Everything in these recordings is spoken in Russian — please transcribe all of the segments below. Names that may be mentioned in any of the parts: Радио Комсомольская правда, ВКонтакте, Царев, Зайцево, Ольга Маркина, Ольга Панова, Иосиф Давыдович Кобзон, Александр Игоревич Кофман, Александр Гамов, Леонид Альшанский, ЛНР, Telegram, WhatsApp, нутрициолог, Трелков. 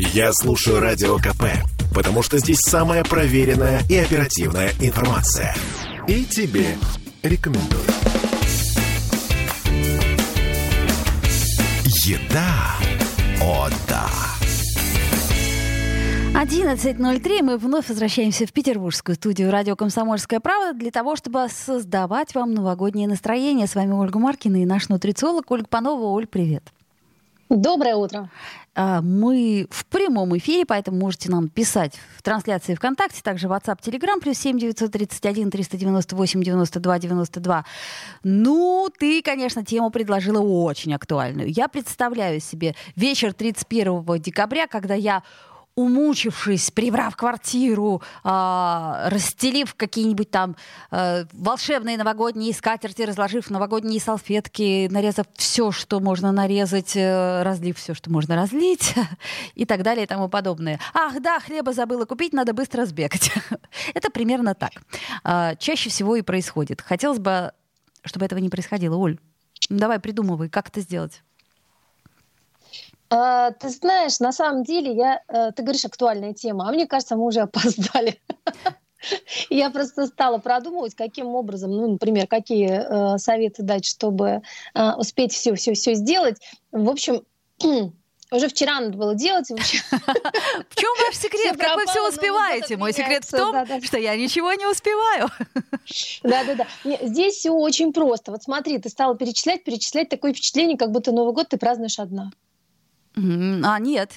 Я слушаю Радио КП, потому что здесь самая проверенная и оперативная информация. И тебе рекомендую. Еда. О, да. 11:03. Мы вновь возвращаемся в петербургскую студию «Радио Комсомольская правда» для того, чтобы создавать вам новогоднее настроение. С вами Ольга Маркина и наш нутрициолог Ольга Панова. Оль, привет. Доброе утро. Мы в прямом эфире, поэтому можете нам писать в трансляции ВКонтакте, также WhatsApp, Telegram, плюс 7-931-398-92-92. Ну, ты, конечно, тему предложила очень актуальную. Я представляю себе вечер 31 декабря, когда я, умучившись, прибрав квартиру, расстелив какие-нибудь там волшебные новогодние скатерти, разложив новогодние салфетки, нарезав все, что можно нарезать, разлив все, что можно разлить и так далее и тому подобное. Ах, да, хлеба забыла купить, надо быстро сбегать. Это примерно так. Чаще всего и происходит. Хотелось бы, чтобы этого не происходило. Оль, ну давай придумывай, как это сделать. Ты знаешь, на самом деле, ты говоришь, актуальная тема, а мне кажется, мы уже опоздали. Я просто стала продумывать, каким образом, например, какие советы дать, чтобы успеть все сделать. В общем, уже вчера надо было делать. В чем ваш секрет? Как вы все успеваете? Мой секрет в том, что я ничего не успеваю. Да. Здесь все очень просто. Вот смотри, ты стала перечислять, такое впечатление, как будто Новый год ты празднуешь одна. А, нет.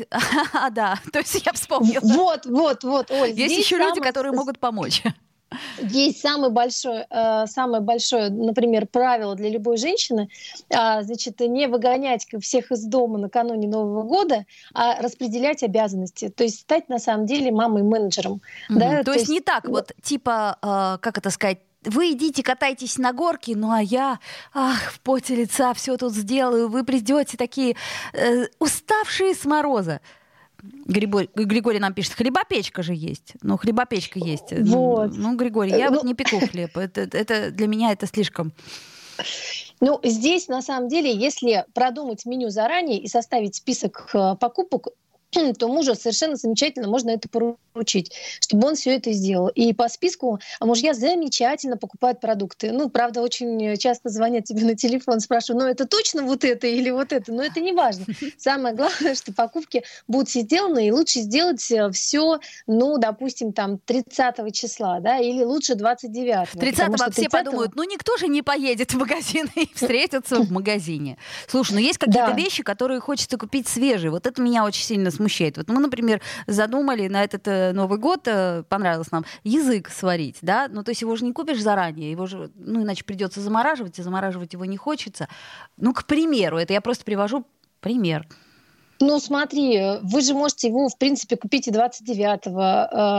Да, то есть я вспомнила. Вот, Оль. Есть еще люди, которые могут помочь. Есть самое большое, например, правило для любой женщины, значит, не выгонять всех из дома накануне Нового года, а распределять обязанности, то есть стать на самом деле мамой-менеджером. Mm-hmm. Да? То есть не так, вот типа, как это сказать, вы идите, катайтесь на горке, ну а я, в поте лица все тут сделаю, вы придете такие уставшие с мороза. Григорий нам пишет, хлебопечка же есть. Ну, хлебопечка есть. Вот. Ну, Григорий, я вот не пеку хлеб. Это для меня это слишком... Ну, здесь, на самом деле, если продумать меню заранее и составить список покупок, то мужу совершенно замечательно можно это поручить, чтобы он все это сделал. И по списку мужья замечательно покупают продукты. Ну, правда, очень часто звонят тебе на телефон, спрашивают, это точно вот это или вот это? Но это не важно. Самое главное, что покупки будут сделаны, и лучше сделать все, допустим, 30 числа, да, или лучше 29-го. 30-го все подумают, никто же не поедет в магазин и встретятся в магазине. Слушай, есть какие-то вещи, которые хочется купить свежие. Вот это меня очень сильно смущает. Вот мы, например, задумали на этот Новый год, понравилось нам, язык сварить, да, то есть его же не купишь заранее, его же, иначе придется замораживать, и замораживать его не хочется. К примеру, это я просто привожу пример. Смотри, вы же можете его, в принципе, купить и 29-го,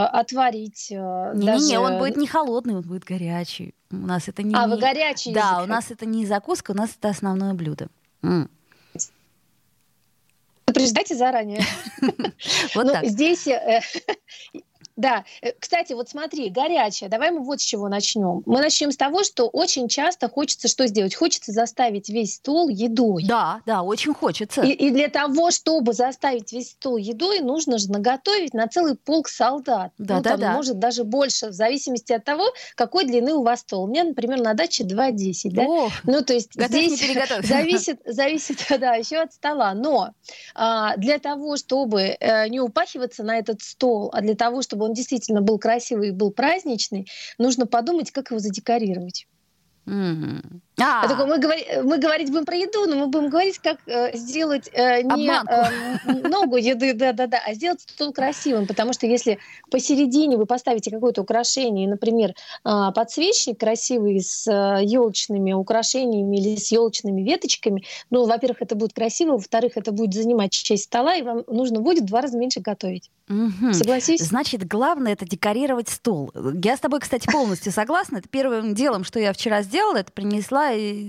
отварить. Не, он будет не холодный, он будет горячий. У нас это не... вы горячий язык. Да, у нас это не закуска, у нас это основное блюдо. Предупреждайте заранее. Вот так. Здесь... Да, кстати, вот смотри, горячее. Давай мы вот с чего начнем. Мы начнем с того, что очень часто хочется что сделать? Хочется заставить весь стол едой. Да, очень хочется. И для того, чтобы заставить весь стол едой, нужно же наготовить на целый полк солдат. Да. Может, даже больше, в зависимости от того, какой длины у вас стол. У меня, например, на даче 2,10. Да? То есть здесь зависит еще от стола. Но для того, чтобы не упахиваться на этот стол, а для того, чтобы он действительно был красивый и был праздничный, нужно подумать, как его задекорировать. Mm-hmm. Мы говорить будем про еду, но мы будем говорить, как сделать не много еды, а сделать стол красивым. Потому что если посередине вы поставите какое-то украшение, например, подсвечник красивый с елочными украшениями или с елочными веточками, во-первых, это будет красиво, во-вторых, это будет занимать часть стола, и вам нужно будет в 2 раза меньше готовить. Угу. Согласись? Значит, главное — это декорировать стол. Я с тобой, кстати, полностью согласна. Это первым делом, что я вчера сделала, это принесла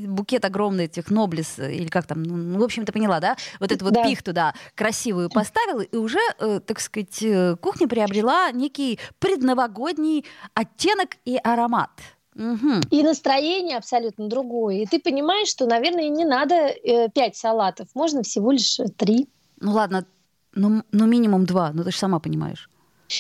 букет огромный этих ноблес, или как там, в общем, ты поняла, да? Вот эту вот пихту, да, красивую поставила, и уже, так сказать, кухня приобрела некий предновогодний оттенок и аромат. Угу. И настроение абсолютно другое. И ты понимаешь, что, наверное, не надо 5 салатов, можно всего лишь 3. Ну ладно, ну минимум 2, ну ты же сама понимаешь.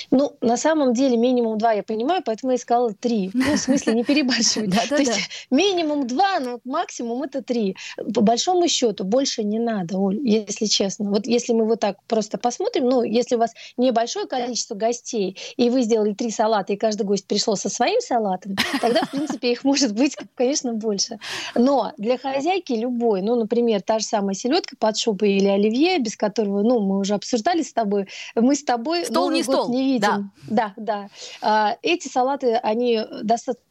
Ну, на самом деле, минимум 2 я понимаю, поэтому я искала 3. Ну, в смысле, не перебарщивать. То есть минимум 2, но максимум это 3. По большому счету больше не надо, Оль, если честно. Вот если мы вот так просто посмотрим, ну, если у вас небольшое количество гостей, и вы сделали 3 салата, и каждый гость пришел со своим салатом, тогда, в принципе, их может быть, конечно, больше. Но для хозяйки любой, ну, например, та же самая селедка под шубой или оливье, без которого, ну, мы уже обсуждали с тобой, мы с тобой... Стол не стол. Видим. Да. Эти салаты, они достаточно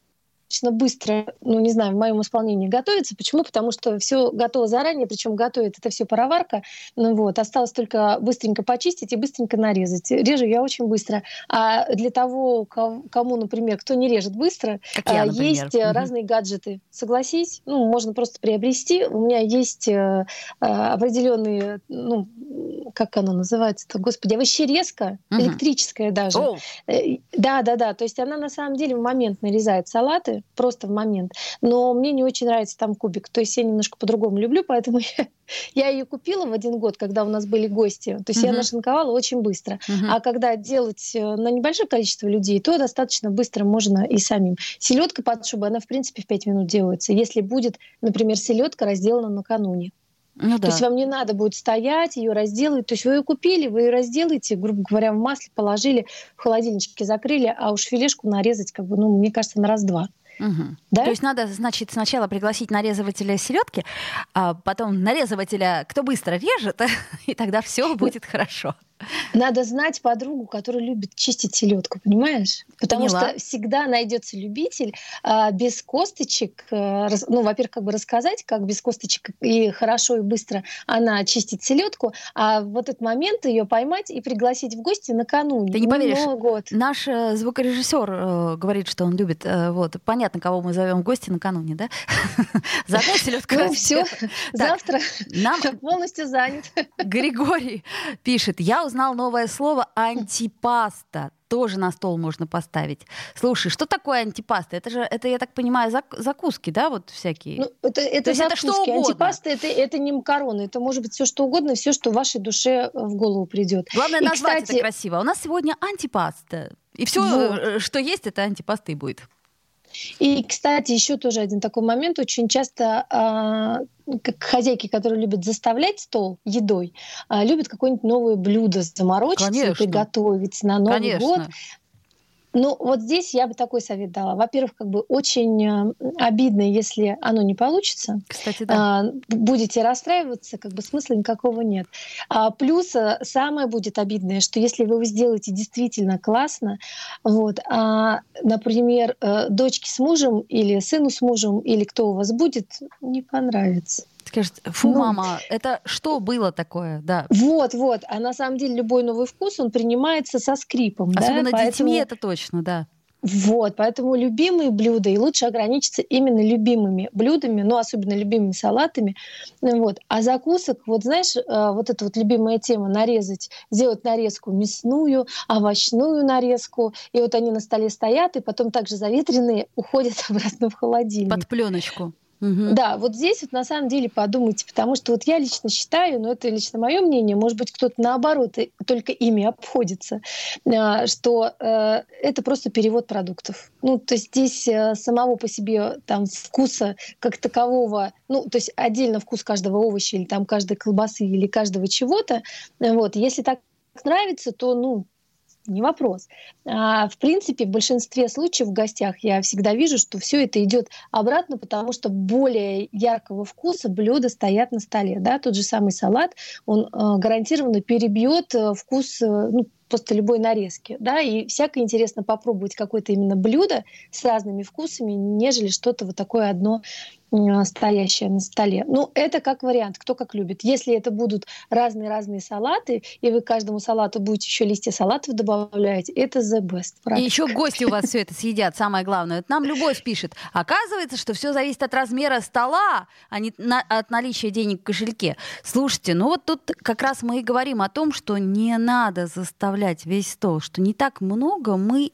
быстро, ну, не знаю, в моем исполнении готовятся. Почему? Потому что все готово заранее, причем готовит это все пароварка. Ну, вот. Осталось только быстренько почистить и быстренько нарезать. Режу я очень быстро. А для того, кому, например, кто не режет быстро, я, есть разные гаджеты. Согласись, ну, можно просто приобрести. У меня есть определенные, ну, как оно называется-то, господи, овощерезка, электрическая даже. Да. То есть она на самом деле в момент нарезает салаты, просто в момент. Но мне не очень нравится там кубик. То есть я немножко по-другому люблю, поэтому я ее купила в один год, когда у нас были гости. То есть я нашинковала очень быстро. А когда делать на небольшое количество людей, то достаточно быстро можно и самим. Селедка под шубой, она в принципе в 5 минут делается. Если будет, например, селедка разделана накануне. Ну, то есть вам не надо будет стоять, ее разделывать. То есть вы ее купили, вы ее разделаете, грубо говоря, в масле положили, в холодильничке закрыли, а уж филешку нарезать, как бы, ну, мне кажется, на раз-два. Да? То есть надо, значит, сначала пригласить нарезывателя селедки, а потом нарезывателя, кто быстро режет, и тогда все будет хорошо. Надо знать подругу, которая любит чистить селедку, понимаешь? Потому что всегда найдется любитель без косточек. Ну, во-первых, как бы рассказать, как без косточек и хорошо и быстро она чистит селедку, а в этот момент ее поймать и пригласить в гости накануне. Ты не поверишь? Наш звукорежиссер говорит, что он любит. Вот понятно, кого мы зовем в гости накануне, да? Заодно селедку. Ну все, завтра полностью занят. Григорий пишет: я узнал новое слово «антипаста». Тоже на стол можно поставить. Слушай, что такое антипаста? Это же, это, я так понимаю, закуски, да, вот всякие? Ну, это закуски. Это что угодно. Антипаста — это не макароны. Это может быть все что угодно, все, что вашей душе в голову придет. Главное назвать, кстати, это красиво. У нас сегодня антипаста. И все, что есть, это антипастой будет. И, кстати, еще тоже один такой момент. Очень часто хозяйки, которые любят заставлять стол едой, любят какое-нибудь новое блюдо заморочить и приготовить на Новый год. Ну, вот здесь я бы такой совет дала. Во-первых, как бы очень обидно, если оно не получится. Кстати, да. Будете расстраиваться, как бы смысла никакого нет. Плюс самое будет обидное, что если вы его сделаете действительно классно, вот, например, дочке с мужем или сыну с мужем, или кто у вас будет, не понравится. Скажет: фу, мама, это что было такое? Да. Вот. А на самом деле любой новый вкус, он принимается со скрипом. Особенно детьми это точно, да. Вот, поэтому любимые блюда, и лучше ограничиться именно любимыми блюдами, ну, особенно любимыми салатами. Вот. А закусок, вот знаешь, вот эта вот любимая тема — нарезать, сделать нарезку мясную, овощную нарезку, и вот они на столе стоят, и потом также заветренные уходят обратно в холодильник. Под пленочку. Да, вот здесь вот на самом деле подумайте, потому что вот я лично считаю, но это лично мое мнение, может быть, кто-то наоборот только ими обходится, что это просто перевод продуктов. Ну, то есть здесь самого по себе там вкуса как такового, ну, то есть отдельно вкус каждого овоща или там каждой колбасы или каждого чего-то, вот, если так нравится, то, ну, не вопрос. В принципе, в большинстве случаев в гостях я всегда вижу, что все это идет обратно, потому что более яркого вкуса блюда стоят на столе. Да? Тот же самый салат, он гарантированно перебьет вкус, ну, просто любой нарезки. Да? И всяко интересно попробовать какое-то именно блюдо с разными вкусами, нежели что-то вот такое одно стоящее на столе. Ну, это как вариант, кто как любит. Если это будут разные-разные салаты, и вы к каждому салату будете еще листья салатов добавлять, это the best. Практика. И еще гости у вас все это съедят, самое главное. Это нам Любовь пишет. Оказывается, что все зависит от размера стола, а не от наличия денег в кошельке. Слушайте, ну вот тут как раз мы и говорим о том, что не надо заставлять весь стол, что не так много мы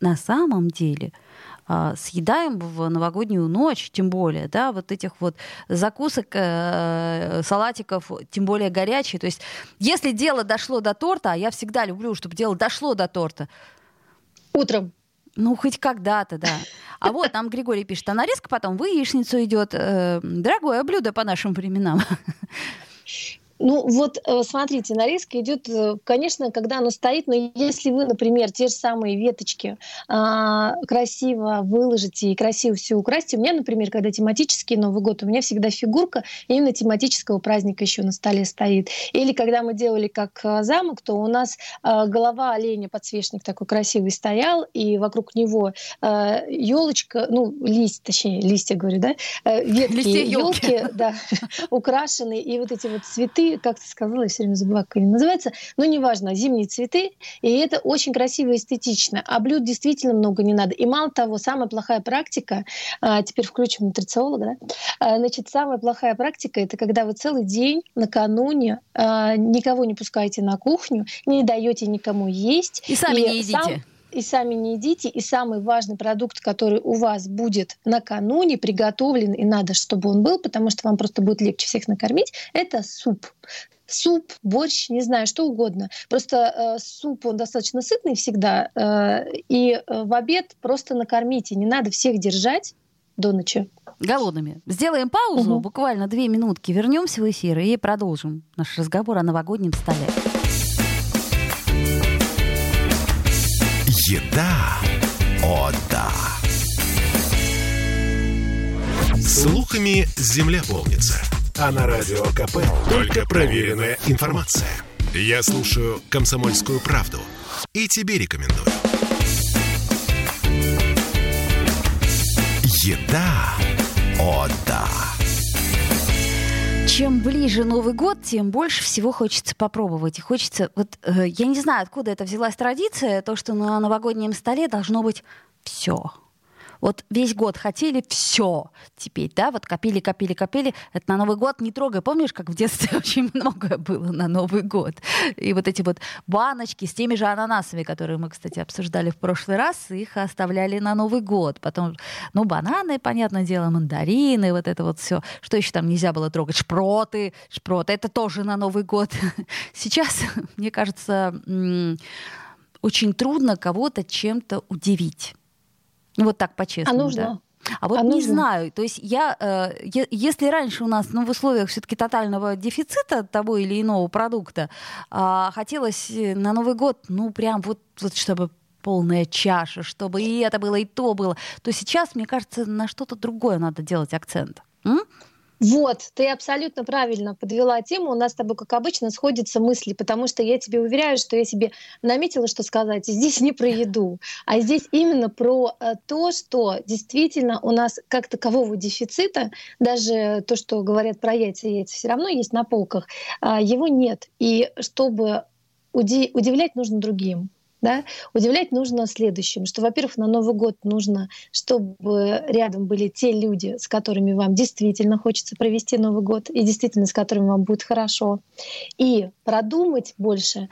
на самом деле съедаем в новогоднюю ночь, тем более, да, вот этих вот закусок, салатиков, тем более горячие. То есть, если дело дошло до торта, а я всегда люблю, чтобы дело дошло до торта. Утром. Ну, хоть когда-то, да. А вот нам Григорий пишет, а нарезка потом в яичницу идет. Дорогое блюдо по нашим временам. Ну, вот, смотрите, нарезка идет, конечно, когда она стоит, но если вы, например, те же самые веточки красиво выложите и красиво все украсите. У меня, например, когда тематический Новый год, у меня всегда фигурка именно тематического праздника еще на столе стоит. Или когда мы делали как замок, то у нас голова оленя, подсвечник такой красивый стоял, и вокруг него елочка, ну, листья, говорю, да, ветки, елки, да, украшены, и вот эти вот цветы, как ты сказала, я все время забыла, как они называются, но неважно, зимние цветы, и это очень красиво и эстетично. А блюд действительно много не надо. И мало того, самая плохая практика, теперь включим нутрициолога, да? Значит, самая плохая практика — это когда вы целый день накануне никого не пускаете на кухню, не даете никому есть. И сами не едите. И сами не едите, и самый важный продукт, который у вас будет накануне приготовлен, и надо, чтобы он был, потому что вам просто будет легче всех накормить, это суп. Суп, борщ, не знаю, что угодно. Просто суп, он достаточно сытный всегда, и в обед просто накормите, не надо всех держать до ночи. Голодными. Сделаем паузу, буквально 2 минутки, вернемся в эфир и продолжим наш разговор о новогоднем столе. Еда. О, да. Слухами земля полнится. А на Радио КП только проверенная информация. Я слушаю «Комсомольскую правду» и тебе рекомендую. Еда. О, да. Чем ближе Новый год, тем больше всего хочется попробовать. И хочется, вот я не знаю, откуда это взялась традиция, то, что на новогоднем столе должно быть все. Вот весь год хотели все теперь, да, вот копили. Это на Новый год не трогай. Помнишь, как в детстве очень многое было на Новый год? И вот эти вот баночки с теми же ананасами, которые мы, кстати, обсуждали в прошлый раз, их оставляли на Новый год. Потом, ну, бананы, понятное дело, мандарины, вот это вот все. Что еще там нельзя было трогать? Шпроты, это тоже на Новый год. Сейчас, мне кажется, очень трудно кого-то чем-то удивить. Ну, вот так, по-честному, нужно. Да. А вот нужно. Знаю. То есть если раньше у нас, ну, в условиях все-таки тотального дефицита того или иного продукта, хотелось на Новый год, ну, прям вот чтобы полная чаша, чтобы и это было, и то было, то сейчас, мне кажется, на что-то другое надо делать акцент. Вот, ты абсолютно правильно подвела тему. У нас с тобой, как обычно, сходятся мысли, потому что я тебе уверяю, что я себе наметила, что сказать. Здесь не про еду, а здесь именно про то, что действительно у нас как такового дефицита, даже то, что говорят про яйца все равно есть на полках, его нет. И чтобы удивлять нужно другим. Да? Удивлять нужно следующим, что, во-первых, на Новый год нужно, чтобы рядом были те люди, с которыми вам действительно хочется провести Новый год и действительно с которыми вам будет хорошо. И продумать больше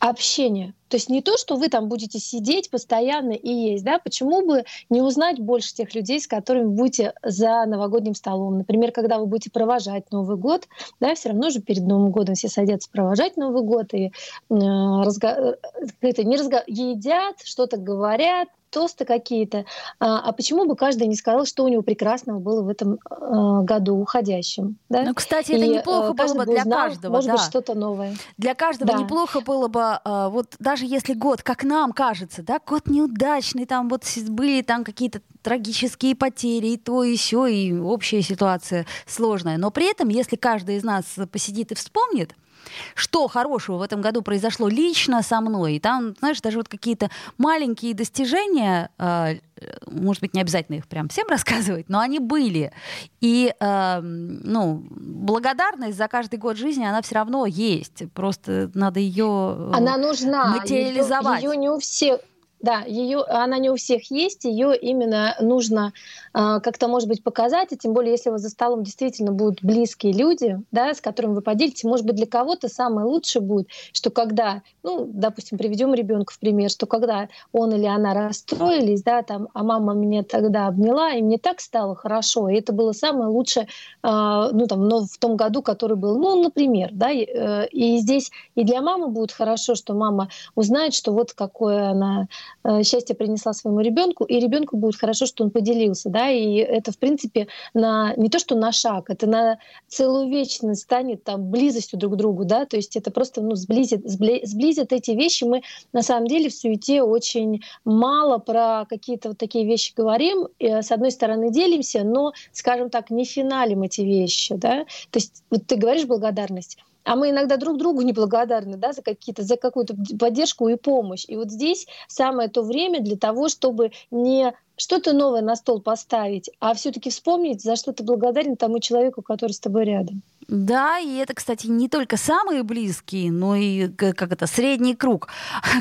общение. То есть не то, что вы там будете сидеть постоянно и есть, да, почему бы не узнать больше тех людей, с которыми будете за новогодним столом. Например, когда вы будете провожать Новый год, да, все равно же перед Новым годом все садятся провожать Новый год и едят, что-то говорят, тосты какие-то. А почему бы каждый не сказал, что у него прекрасного было в этом году уходящем? Да? Ну, кстати, это неплохо было бы для каждого. Может быть, что-то новое. Для каждого неплохо было бы, вот даже если год, как нам кажется, да, год неудачный, там вот были там какие-то трагические потери, и то, и сё, и общая ситуация сложная. Но при этом, если каждый из нас посидит и вспомнит, что хорошего в этом году произошло лично со мной. И там, знаешь, даже вот какие-то маленькие достижения, может быть, не обязательно их прям всем рассказывать, но они были. И благодарность за каждый год жизни, она все равно есть. Просто надо ее материализовать. Она нужна. Её не у всех... Да, она не у всех есть, ее именно нужно как-то, может быть, показать, и тем более, если у вас за столом действительно будут близкие люди, да, с которыми вы поделитесь, может быть, для кого-то самое лучшее будет, что когда, ну, допустим, приведем ребенка в пример, что когда он или она расстроились, да, там, а мама меня тогда обняла, и мне так стало хорошо, и это было самое лучшее, ну, там, но в том году, который был, ну, например, да, и здесь и для мамы будет хорошо, что мама узнает, что вот какое она счастье принесла своему ребенку, и ребенку будет хорошо, что он поделился, да, и это в принципе не то, что на шаг, это на целую вечность станет там близостью друг к другу, да, то есть это просто ну, сблизит эти вещи. Мы на самом деле в суете очень мало про какие-то вот такие вещи говорим, с одной стороны делимся, но, скажем так, не финалим эти вещи, да, то есть вот ты говоришь благодарность, а мы иногда друг другу неблагодарны, да, за какую-то поддержку и помощь. И вот здесь самое то время для того, чтобы не что-то новое на стол поставить, а все-таки вспомнить, за что ты благодарен тому человеку, который с тобой рядом. Да, и это, кстати, не только самые близкие, но и средний круг.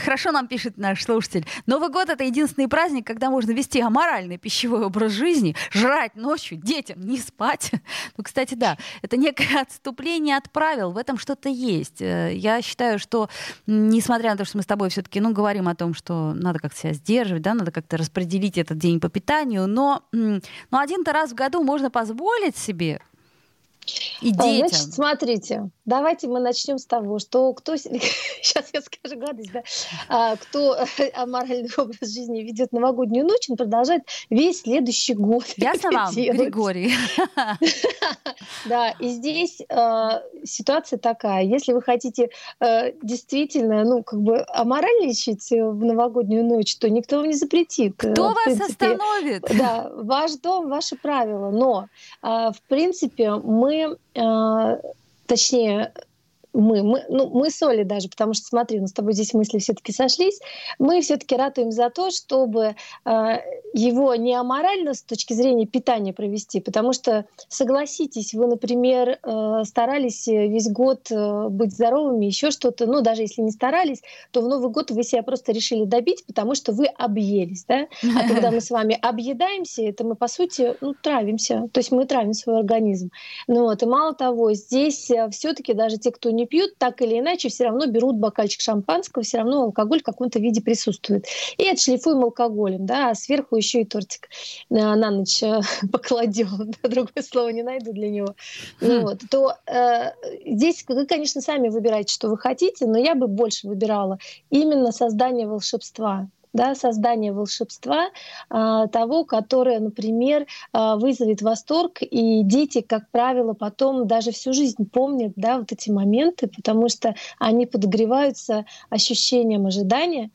Хорошо нам пишет наш слушатель. Новый год — это единственный праздник, когда можно вести аморальный пищевой образ жизни, жрать ночью, детям не спать. Ну, кстати, да, это некое отступление от правил, в этом что-то есть. Я считаю, что, несмотря на то, что мы с тобой все-таки, ну, говорим о том, что надо как-то себя сдерживать, да, надо как-то распределить этот день по питанию, но один-то раз в году можно позволить себе. И детям. Значит, смотрите, давайте мы начнем с того, что кто... Сейчас я скажу гадость, да. Кто аморальный образ жизни ведет новогоднюю ночь, он продолжает весь следующий год. Ясно вам, Григорий? Да, и здесь ситуация такая. Если вы хотите действительно, ну, как бы аморальничать в новогоднюю ночь, то никто вам не запретит. Кто вас остановит? Да, ваш дом, ваши правила. Но, в принципе, мы с Олей даже, потому что, смотри, у нас с тобой здесь мысли все-таки сошлись, мы все-таки ратуем за то, чтобы его не аморально с точки зрения питания провести, потому что, согласитесь, вы, например, старались весь год быть здоровыми, еще что-то, ну, даже если не старались, то в Новый год вы себя просто решили добить, потому что вы объелись, да? А когда мы с вами объедаемся, это мы, по сути, ну, травимся, то есть мы травим свой организм. Ну, вот, и мало того, здесь все-таки даже те, кто не пьют, так или иначе все равно берут бокальчик шампанского, все равно алкоголь в каком-то виде присутствует. И отшлифуем алкоголем, да, а сверху еще и тортик на ночь покладем, другое слово не найду для него. Вот. То здесь вы, конечно, сами выбираете, что вы хотите, но я бы больше выбирала именно создание волшебства. Да, создание волшебства того, которое, например, вызовет восторг, и дети, как правило, потом даже всю жизнь помнят, да, вот эти моменты, потому что они подогреваются ощущением ожидания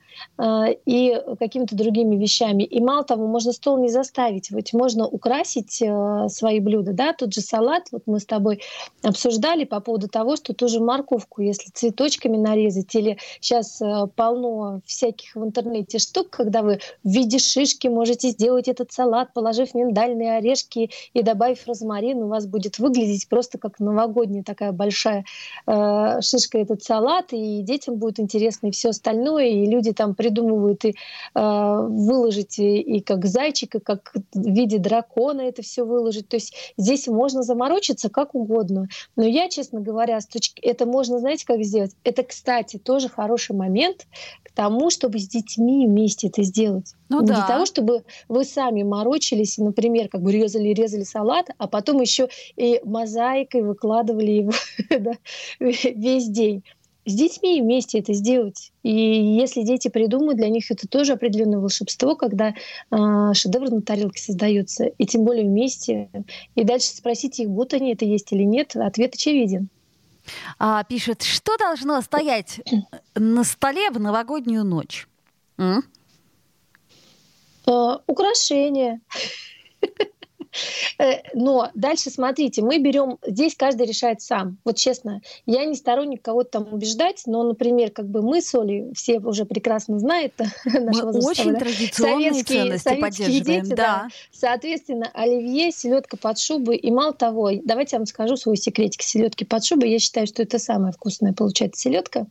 и какими-то другими вещами. И мало того, можно стол не заставить, ведь можно украсить свои блюда, да, тот же салат, вот мы с тобой обсуждали по поводу того, что ту же морковку, если цветочками нарезать, или сейчас полно всяких в интернете штук, когда вы в виде шишки можете сделать этот салат, положив миндальные орешки и добавив розмарин, у вас будет выглядеть просто как новогодняя такая большая шишка этот салат, и детям будет интересно и все остальное, и люди там придумывают и выложить и как зайчик, и как в виде дракона это все выложить. То есть здесь можно заморочиться как угодно. Но я, честно говоря, это можно, знаете, как сделать? Это, кстати, тоже хороший момент к тому, чтобы с детьми вместе это сделать. Ну, для того, чтобы вы сами морочились, например, как бы резали салат, а потом еще и мозаикой выкладывали его весь день. С детьми вместе это сделать. И если дети придумают, для них это тоже определенное волшебство, когда шедевр на тарелке создается, и тем более вместе. И дальше спросите их, будут они это есть или нет, ответ очевиден. Пишет, что должно стоять на столе в новогоднюю ночь? Украшения. Но дальше смотрите, мы берем, здесь каждый решает сам. Вот честно, я не сторонник кого-то там убеждать, но, например, как бы мы с Олей все уже прекрасно знают нашего возраста, да? Советские дети, да. Соответственно, оливье, селедка под шубой и мало того, давайте я вам скажу свой секретик селедки под шубой. Я считаю, что это самая вкусная получается селедка.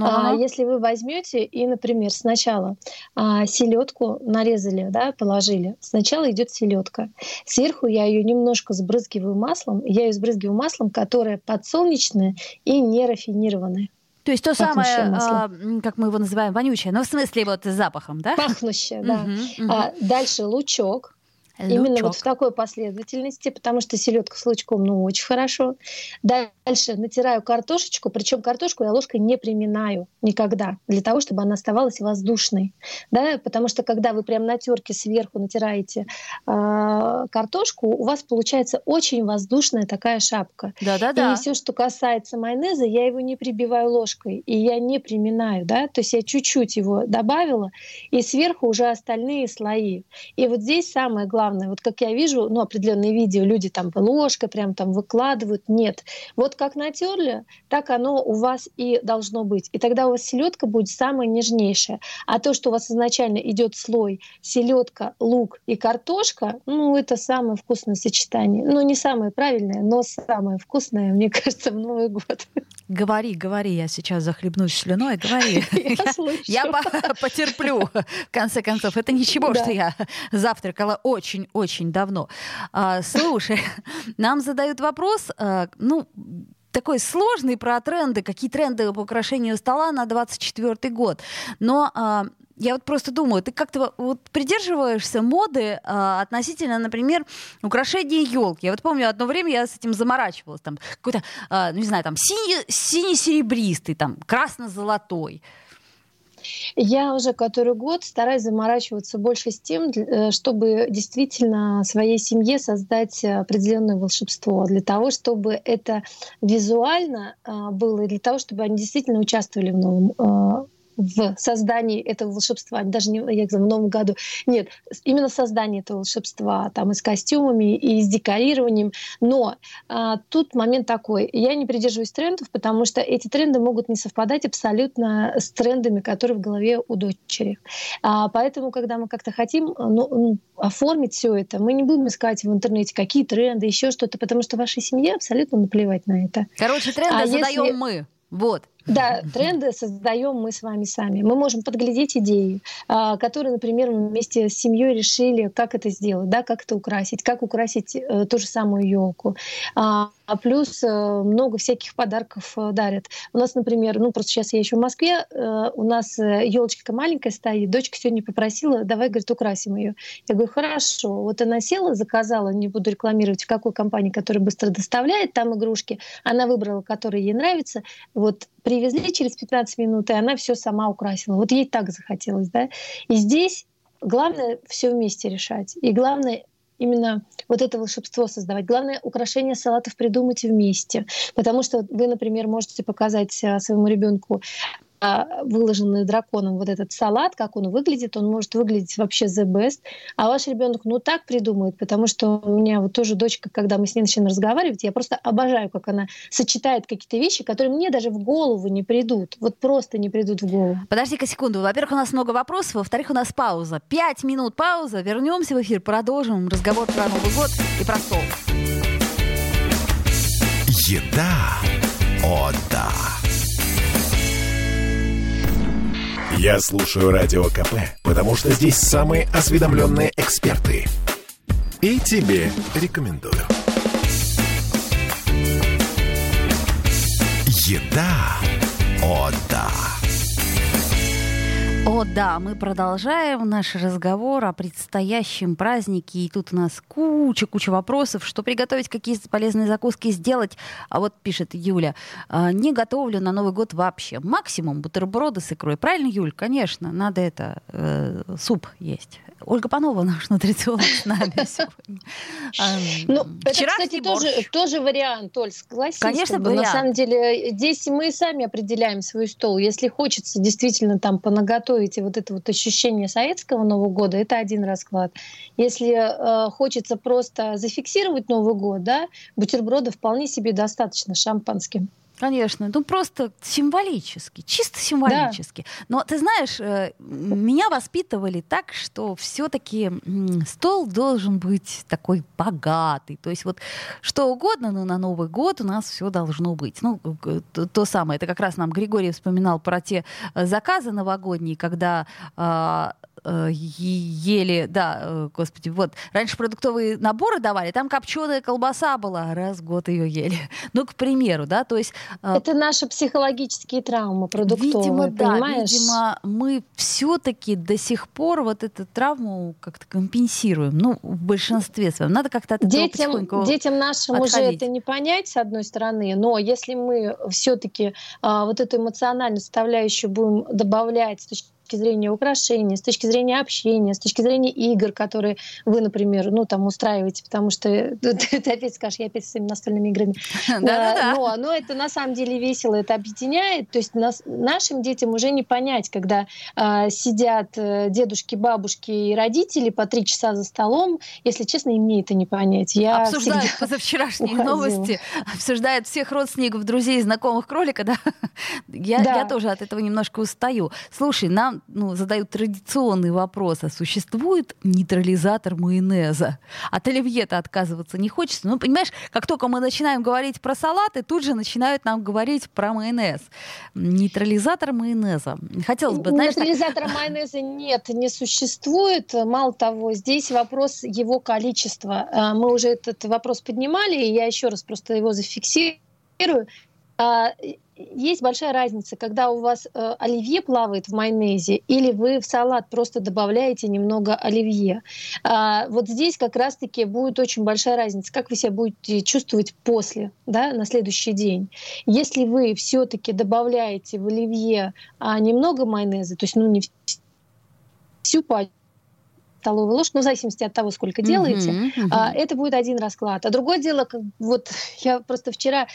Ага. Если вы возьмете и, например, сначала селедку нарезали, да, положили, сначала идет селедка. Сверху я ее немножко сбрызгиваю маслом. Я ее сбрызгиваю маслом, которое подсолнечное и нерафинированное. То есть то самое, как мы его называем, вонючее, но в смысле вот с запахом, да? Пахнущее, да. Угу, угу. Дальше лучок. Именно вот в такой последовательности, потому что селедка с лучком, ну, очень хорошо. Дальше натираю картошечку, причем картошку я ложкой не приминаю никогда, для того, чтобы она оставалась воздушной, да, потому что когда вы прям на терке сверху натираете картошку, у вас получается очень воздушная такая шапка. Да-да-да. И все, что касается майонеза, я его не прибиваю ложкой, и я не приминаю, да, то есть я чуть-чуть его добавила, и сверху уже остальные слои. И вот здесь самое главное. Вот как я вижу, ну, определенные видео, люди там ложкой прям там выкладывают. Нет. Вот как натерли, так оно у вас и должно быть. И тогда у вас селедка будет самая нежнейшая. А то, что у вас изначально идет слой селедка, лук и картошка, ну, это самое вкусное сочетание. Ну, не самое правильное, но самое вкусное, мне кажется, в Новый год. Говори, говори, я сейчас захлебнусь слюной, говори. Я потерплю, в конце концов. Это ничего, что я завтракала очень-очень давно. Слушай, нам задают вопрос, ну, такой сложный про тренды, какие тренды по украшению стола на 24-й год. Но я вот просто думаю, ты как-то вот придерживаешься моды относительно, например, украшения елки. Я вот помню, одно время я с этим заморачивалась. Там какой-то, ну, не знаю, там синий-серебристый, там красно-золотой. Я уже который год стараюсь заморачиваться больше с тем, чтобы действительно своей семье создать определенное волшебство, для того, чтобы это визуально было, и для того, чтобы они действительно участвовали в новом в создании этого волшебства, даже не я говорю, в Новом году, нет, именно создание этого волшебства, там, и с костюмами, и с декорированием, но тут момент такой, я не придерживаюсь трендов, потому что эти тренды могут не совпадать абсолютно с трендами, которые в голове у дочери. Поэтому, когда мы как-то хотим оформить все это, мы не будем искать в интернете, какие тренды, еще что-то, потому что вашей семье абсолютно наплевать на это. Короче, тренды задаем мы, вот. Да, тренды создаем мы с вами сами. Мы можем подглядеть идеи, которые, например, мы вместе с семьей решили, как это сделать, да, как это украсить, как украсить ту же самую елку. А плюс много всяких подарков дарят. У нас, например, ну просто сейчас я еще в Москве, у нас елочка маленькая стоит, дочка сегодня попросила, давай, говорит, украсим ее. Я говорю, хорошо. Вот она села, заказала, не буду рекламировать, в какой компании, которая быстро доставляет там игрушки. Она выбрала, которые ей нравятся. Вот привезли через 15 минут, и она все сама украсила. Вот ей так захотелось, да? И здесь главное все вместе решать. И главное именно вот это волшебство создавать. Главное, украшение салатов придумать вместе. Потому что вы, например, можете показать своему ребенку выложенный драконом вот этот салат, как он выглядит, он может выглядеть вообще the best, а ваш ребенок ну так придумает, потому что у меня вот тоже дочка, когда мы с ней начинаем разговаривать, я просто обожаю, как она сочетает какие-то вещи, которые мне даже в голову не придут, вот просто не придут в голову. Подожди-ка секунду, во-первых, у нас много вопросов, во-вторых, у нас пауза, 5 минут пауза, вернемся в эфир, продолжим разговор про Новый год и про стол. Еда. О, да. Я слушаю Радио КП, потому что здесь самые осведомленные эксперты. И тебе рекомендую. Еда. О, да. О, да, мы продолжаем наш разговор о предстоящем празднике. И тут у нас куча вопросов, что приготовить, какие полезные закуски сделать. А вот пишет Юля, не готовлю на Новый год вообще. Максимум бутерброды с икрой. Правильно, Юль? Конечно, надо это, суп есть. Ольга Панова, наш нутрициолог, с нами сегодня. Ну, это, кстати, тоже вариант, Оль, классический. Конечно, на самом деле, здесь мы сами определяем свой стол. Если хочется действительно там понаготовить, и вот это вот ощущение советского Нового года, это один расклад. Если хочется просто зафиксировать Новый год, да, бутерброда вполне себе достаточно шампанским. Конечно, ну просто символически, чисто символически. Да. Но ты знаешь, меня воспитывали так, что все-таки стол должен быть такой богатый. То есть вот что угодно, но на Новый год у нас все должно быть. Ну, то самое, это как раз нам Григорий вспоминал про те заказы новогодние, когда... ели, да, господи, вот, раньше продуктовые наборы давали, там копченая колбаса была, раз в год ее ели. Ну, к примеру, да, то есть... Это наши психологические травмы продуктовые, видимо, понимаешь? Да, видимо, мы все-таки до сих пор вот эту травму как-то компенсируем, ну, в большинстве своем. Надо как-то от этого потихоньку отходить. Детям нашим уже это не понять, с одной стороны, но если мы все-таки вот эту эмоциональную составляющую будем добавлять с точки зрения украшений, с точки зрения общения, с точки зрения игр, которые вы, например, ну, там, устраиваете, потому что ты опять скажешь, я опять с своими настольными играми. Но это на самом деле весело, это объединяет. То есть нашим детям уже не понять, когда сидят дедушки, бабушки и родители по 3 часа за столом. Если честно, и мне это не понять. Обсуждают позавчерашние новости, обсуждают всех родственников, друзей, знакомых кролика. Я тоже от этого немножко устаю. Слушай, нам задают традиционный вопрос, а существует нейтрализатор майонеза? От оливье-то отказываться не хочется. Ну, понимаешь, как только мы начинаем говорить про салаты, тут же начинают нам говорить про майонез. Нейтрализатор майонеза. Хотелось бы, знаешь... Нейтрализатора майонеза нет, не существует. Мало того, здесь вопрос его количества. Мы уже этот вопрос поднимали, и я еще раз просто его зафиксирую. Есть большая разница, когда у вас оливье плавает в майонезе или вы в салат просто добавляете немного оливье. Вот здесь как раз-таки будет очень большая разница, как вы себя будете чувствовать после, да, на следующий день. Если вы все-таки добавляете в оливье немного майонеза, то есть ну, не всю пачку, столовую ложку, ну, в зависимости от того, сколько делаете, это будет один расклад. А другое дело, вот я просто вчера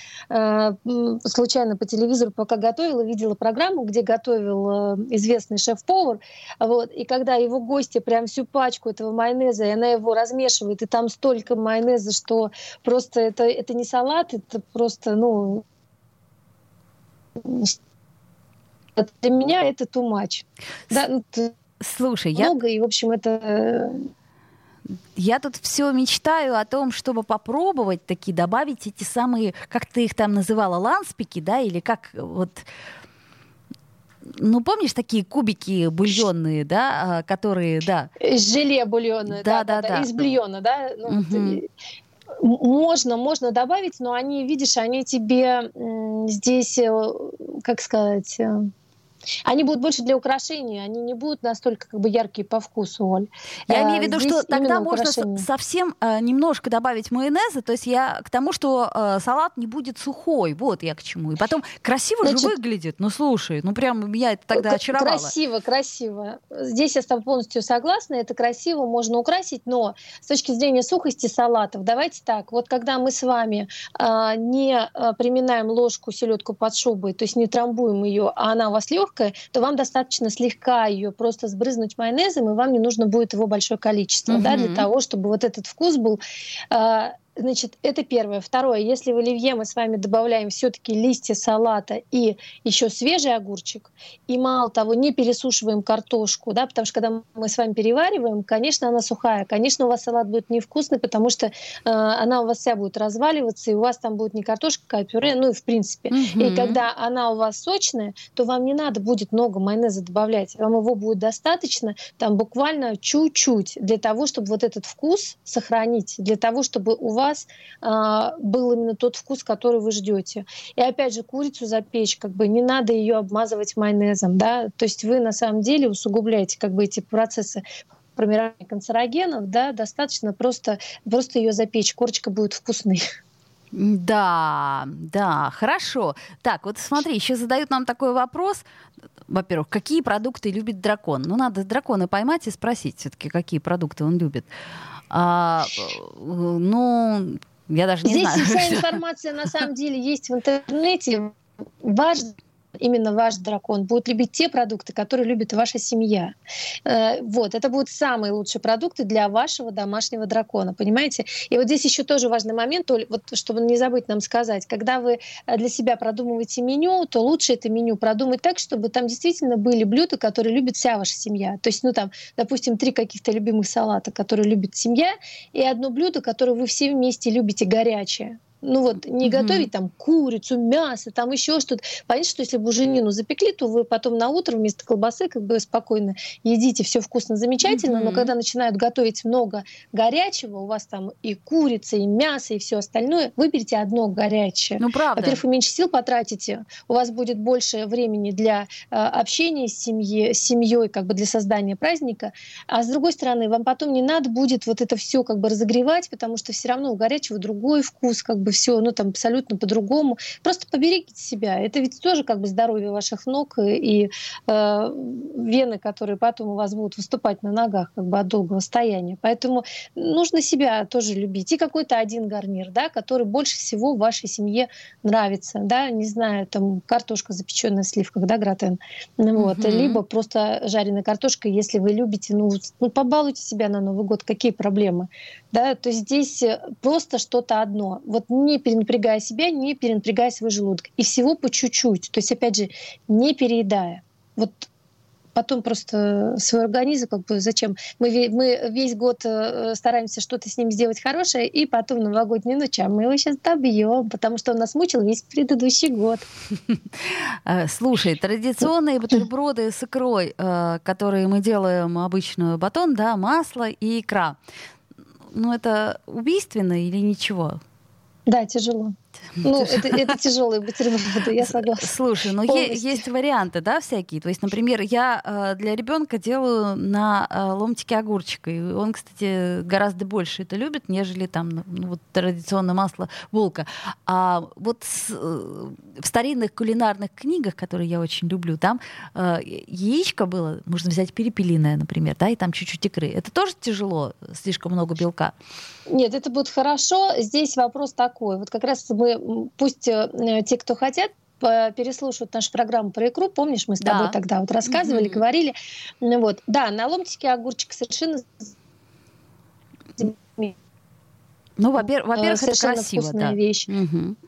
случайно по телевизору, пока готовила, видела программу, где готовил известный шеф-повар, вот, и когда его гости прям всю пачку этого майонеза, и она его размешивает, и там столько майонеза, что просто это не салат, это просто, ну... Для меня это too much. Да, ну, слушай, много, и, в общем, это... Я тут все мечтаю о том, чтобы попробовать таки добавить эти самые, как ты их там называла, ланспики, да, или как вот... Ну, помнишь такие кубики бульонные, да, которые, да... Желе бульонное, да. Из бульона, да? Ну, Можно добавить, но они, видишь, они тебе здесь, как сказать... Они будут больше для украшения, они не будут настолько как бы яркие по вкусу, Оль. Я имею в виду, что тогда можно совсем немножко добавить майонеза, то есть я к тому, что салат не будет сухой, вот я к чему. И потом красиво же выглядит, ну слушай, ну прям меня это тогда очаровало. Красиво. Здесь я с тобой полностью согласна, это красиво, можно украсить, но с точки зрения сухости салатов, давайте так, вот когда мы с вами не приминаем ложку селедку под шубой, то есть не трамбуем ее, а она у вас легкая, то вам достаточно слегка ее просто сбрызнуть майонезом, и вам не нужно будет его большое количество, да, для того, чтобы вот этот вкус был. Значит, это первое. Второе, если в оливье мы с вами добавляем все-таки листья салата и еще свежий огурчик, и мало того, не пересушиваем картошку, да, потому что когда мы с вами перевариваем, конечно, она сухая, конечно, у вас салат будет невкусный, потому что она у вас вся будет разваливаться, и у вас там будет не картошка, а пюре, ну и в принципе. И когда она у вас сочная, то вам не надо будет много майонеза добавлять, вам его будет достаточно, там буквально чуть-чуть, для того, чтобы вот этот вкус сохранить, для того, чтобы у вас был именно тот вкус, который вы ждете. И опять же, курицу запечь, как бы не надо ее обмазывать майонезом, да, то есть вы на самом деле усугубляете как бы эти процессы формирования канцерогенов, да, достаточно просто ее запечь, корочка будет вкусной. Да, хорошо. Так, вот смотри, еще задают нам такой вопрос. Во-первых, какие продукты любит дракон? Ну, надо дракона поймать и спросить все-таки, какие продукты он любит. Я даже не знаю. Здесь вся информация на самом деле есть в интернете. Важно. Именно ваш дракон будет любить те продукты, которые любит ваша семья. Это будут самые лучшие продукты для вашего домашнего дракона, понимаете? И вот здесь еще тоже важный момент, Оль, чтобы не забыть нам сказать, когда вы для себя продумываете меню, то лучше это меню продумать так, чтобы там действительно были блюда, которые любит вся ваша семья. То есть, допустим, 3 каких-то любимых салата, которые любит семья, и одно блюдо, которое вы все вместе любите, горячее. Не готовить там курицу, мясо, там еще что-то. Понятно, что если бы буженину запекли, то вы потом на утро вместо колбасы спокойно едите, все вкусно, замечательно. Но когда начинают готовить много горячего, у вас там и курица, и мясо, и все остальное, выберите одно горячее. Правда. Во-первых, вы меньше сил потратите, у вас будет больше времени для общения с семьей, для создания праздника. А с другой стороны, вам потом не надо будет это все разогревать, потому что все равно у горячего другой вкус, все абсолютно по-другому. Просто поберегите себя. Это ведь тоже здоровье ваших ног и вены, которые потом у вас будут выступать на ногах от долгого стояния. Поэтому нужно себя тоже любить. И какой-то один гарнир, который больше всего вашей семье нравится. Картошка, запеченная в сливках, гратен. Либо просто жареная картошка, если вы любите. Побалуйте себя на Новый год. Какие проблемы? То здесь просто что-то одно. Не перенапрягая себя, не перенапрягая свой желудок. И всего по чуть-чуть. То есть, опять же, не переедая. Потом просто свой организм, зачем? Мы весь год стараемся что-то с ним сделать хорошее, и потом новогоднюю ночь, а мы его сейчас добьем, потому что он нас мучил весь предыдущий год. Слушай, традиционные бутерброды с икрой, которые мы делаем обычно батон, масло и икра. Это убийственно или ничего? Да, тяжело. Это тяжелые бутерброды, я согласна. Слушай, есть варианты, всякие. То есть, например, я для ребенка делаю на ломтике огурчика. И он, кстати, гораздо больше это любит, нежели традиционное масло булка. А в старинных кулинарных книгах, которые я очень люблю, там яичко было, можно взять перепелиное, например, и там чуть-чуть икры. Это тоже тяжело, слишком много белка? Нет, это будет хорошо. Здесь вопрос такой. Как раз пусть те, кто хотят, переслушают нашу программу про икру. Помнишь, мы с тобой тогда рассказывали, говорили. Да, на ломтике огурчик совершенно... во-первых, совершенно это красиво, вкусная вещь.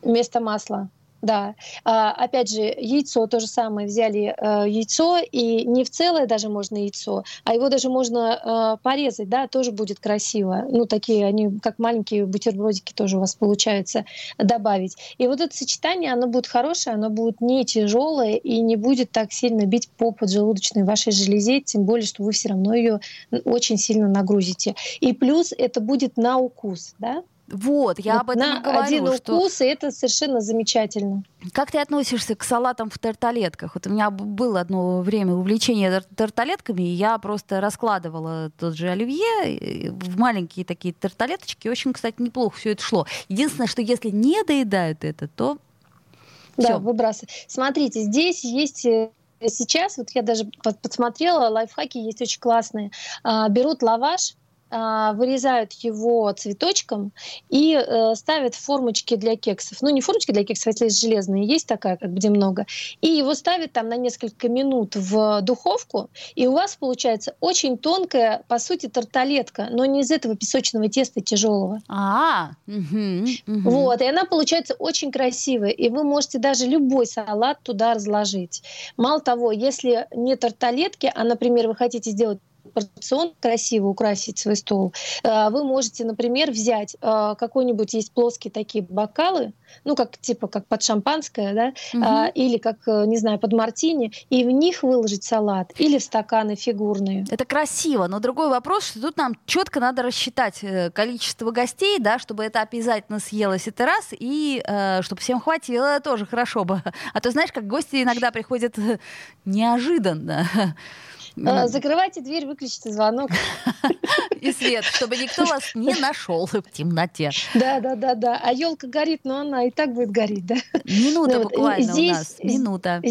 Вместо масла. Да. Опять же, яйцо, то же самое. Взяли яйцо, и не в целое даже можно яйцо, а его даже можно порезать, тоже будет красиво. Такие они, как маленькие бутербродики тоже у вас получается добавить. И это сочетание, оно будет хорошее, оно будет не тяжелое и не будет так сильно бить по поджелудочной вашей железе, тем более, что вы все равно ее очень сильно нагрузите. И плюс это будет на укус, я об этом и говорю. Один укус, и это совершенно замечательно. Как ты относишься к салатам в тарталетках? У меня было одно время увлечение тарталетками, и я просто раскладывала тот же оливье в маленькие такие тарталеточки. Очень, кстати, неплохо все это шло. Единственное, что если не доедают это, то всё. Да, выбрасывают. Смотрите, здесь есть... Сейчас, я даже подсмотрела, лайфхаки есть очень классные. Берут лаваш, вырезают его цветочком и ставят формочки для кексов. Не формочки для кексов, а есть железные, есть такая, где много. И его ставят там на несколько минут в духовку, и у вас получается очень тонкая, по сути, тарталетка, но не из этого песочного теста тяжелого. И она получается очень красивая, и вы можете даже любой салат туда разложить. Мало того, если не тарталетки, а, например, вы хотите сделать порцион, красиво украсить свой стол, вы можете, например, взять какой-нибудь, есть плоские такие бокалы, как под шампанское, или под мартини, и в них выложить салат, или в стаканы фигурные. Это красиво, но другой вопрос, что тут нам четко надо рассчитать количество гостей, чтобы это обязательно съелось это раз, и чтобы всем хватило, тоже хорошо бы. А то, знаешь, как гости иногда приходят неожиданно. Закрывайте дверь, выключите звонок. И свет, чтобы никто вас не нашел в темноте. Да. А елка горит, но она и так будет гореть, да? Минута буквально у нас. Минута.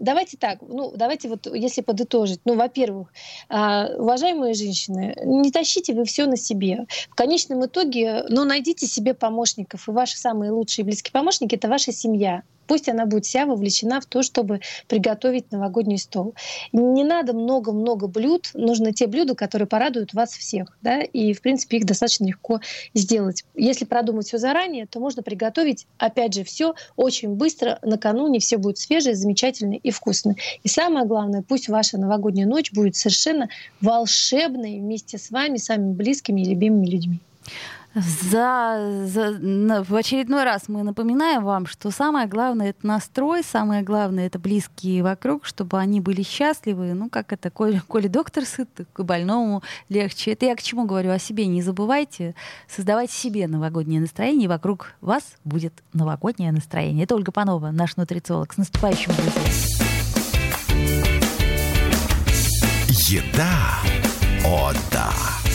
Давайте если подытожить. Во-первых, уважаемые женщины, не тащите вы все на себе. В конечном итоге, найдите себе помощников. И ваши самые лучшие и близкие помощники — это ваша семья. Пусть она будет вся вовлечена в то, чтобы приготовить новогодний стол. Не надо много-много блюд. Нужны те блюда, которые порадуют вас всех. Да? И, в принципе, их достаточно легко сделать. Если продумать все заранее, то можно приготовить, опять же, все очень быстро. Накануне все будет свежее, замечательное и вкусное. И самое главное, пусть ваша новогодняя ночь будет совершенно волшебной вместе с вами, самыми близкими и любимыми людьми. В очередной раз мы напоминаем вам, что самое главное — это настрой, самое главное — это близкие вокруг, чтобы они были счастливы. Как это, коли доктор сыт, так и больному легче. Это я к чему говорю? О себе не забывайте. Создавайте себе новогоднее настроение, и вокруг вас будет новогоднее настроение. Это Ольга Панова, наш нутрициолог. С наступающим, друзья! Еда! О, да!